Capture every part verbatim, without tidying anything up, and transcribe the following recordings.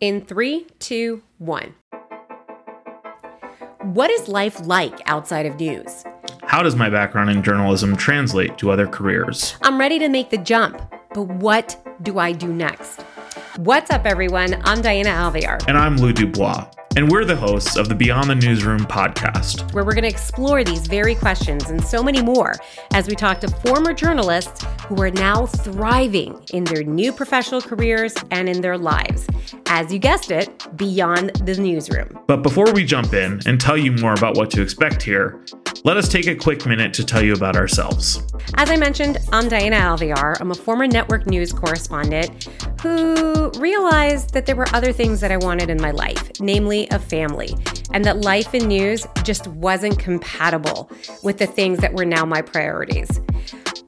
in three, two, one. What is life like outside of news? How does my background in journalism translate to other careers? I'm ready to make the jump, but what do I do next? What's up, everyone? I'm Diana Alvear. And I'm Lou Dubois. And we're the hosts of the Beyond the Newsroom podcast, where we're going to explore these very questions and so many more as we talk to former journalists who are now thriving in their new professional careers and in their lives. As you guessed it, beyond the newsroom. But before we jump in and tell you more about what to expect here, let us take a quick minute to tell you about ourselves. As I mentioned, I'm Diana Alvear. I'm a former network news correspondent who realized that there were other things that I wanted in my life, namely a family, and that life in news just wasn't compatible with the things that were now my priorities.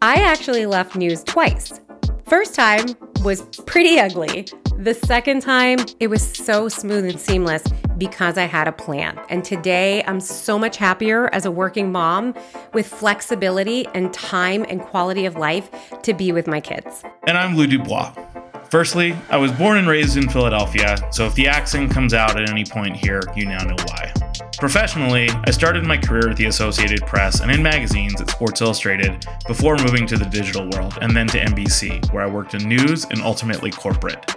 I actually left news twice. First time was pretty ugly. The second time, it was so smooth and seamless because I had a plan. And today, I'm so much happier as a working mom with flexibility and time and quality of life to be with my kids. And I'm Lou Dubois. Firstly, I was born and raised in Philadelphia, so if the accent comes out at any point here, you now know why. Professionally, I started my career with the Associated Press and in magazines at Sports Illustrated before moving to the digital world and then to N B C, where I worked in news and ultimately corporate.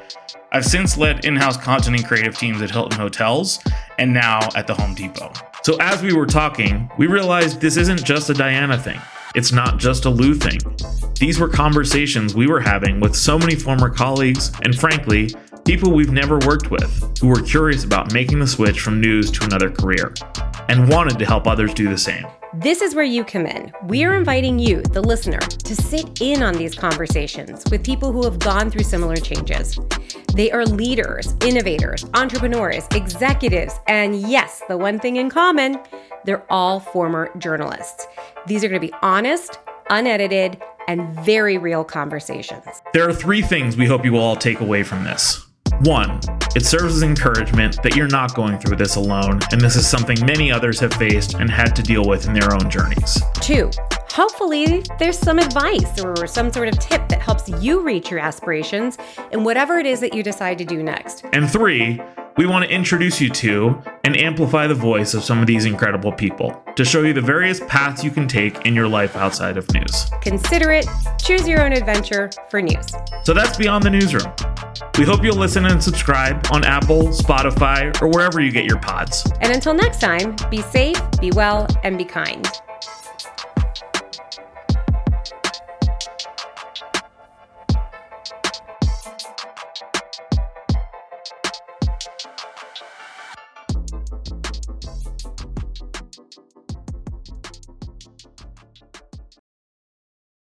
I've since led in-house content and creative teams at Hilton Hotels and now at the Home Depot. So as we were talking, we realized this isn't just a Diana thing. It's not just a Lou thing. These were conversations we were having with so many former colleagues and, frankly, people we've never worked with who were curious about making the switch from news to another career and wanted to help others do the same. This is where you come in. We are inviting you, the listener, to sit in on these conversations with people who have gone through similar changes. They are leaders, innovators, entrepreneurs, executives, and yes, the one thing in common, they're all former journalists. These are going to be honest, unedited, and very real conversations. There are three things we hope you will all take away from this. One, it serves as encouragement that you're not going through this alone, and this is something many others have faced and had to deal with in their own journeys. Two, hopefully there's some advice or some sort of tip that helps you reach your aspirations in whatever it is that you decide to do next. And three, we want to introduce you to and amplify the voice of some of these incredible people to show you the various paths you can take in your life outside of news. Consider it. Choose your own adventure for news. So that's Beyond the Newsroom. We hope you'll listen and subscribe on Apple, Spotify, or wherever you get your pods. And until next time, be safe, be well, and be kind.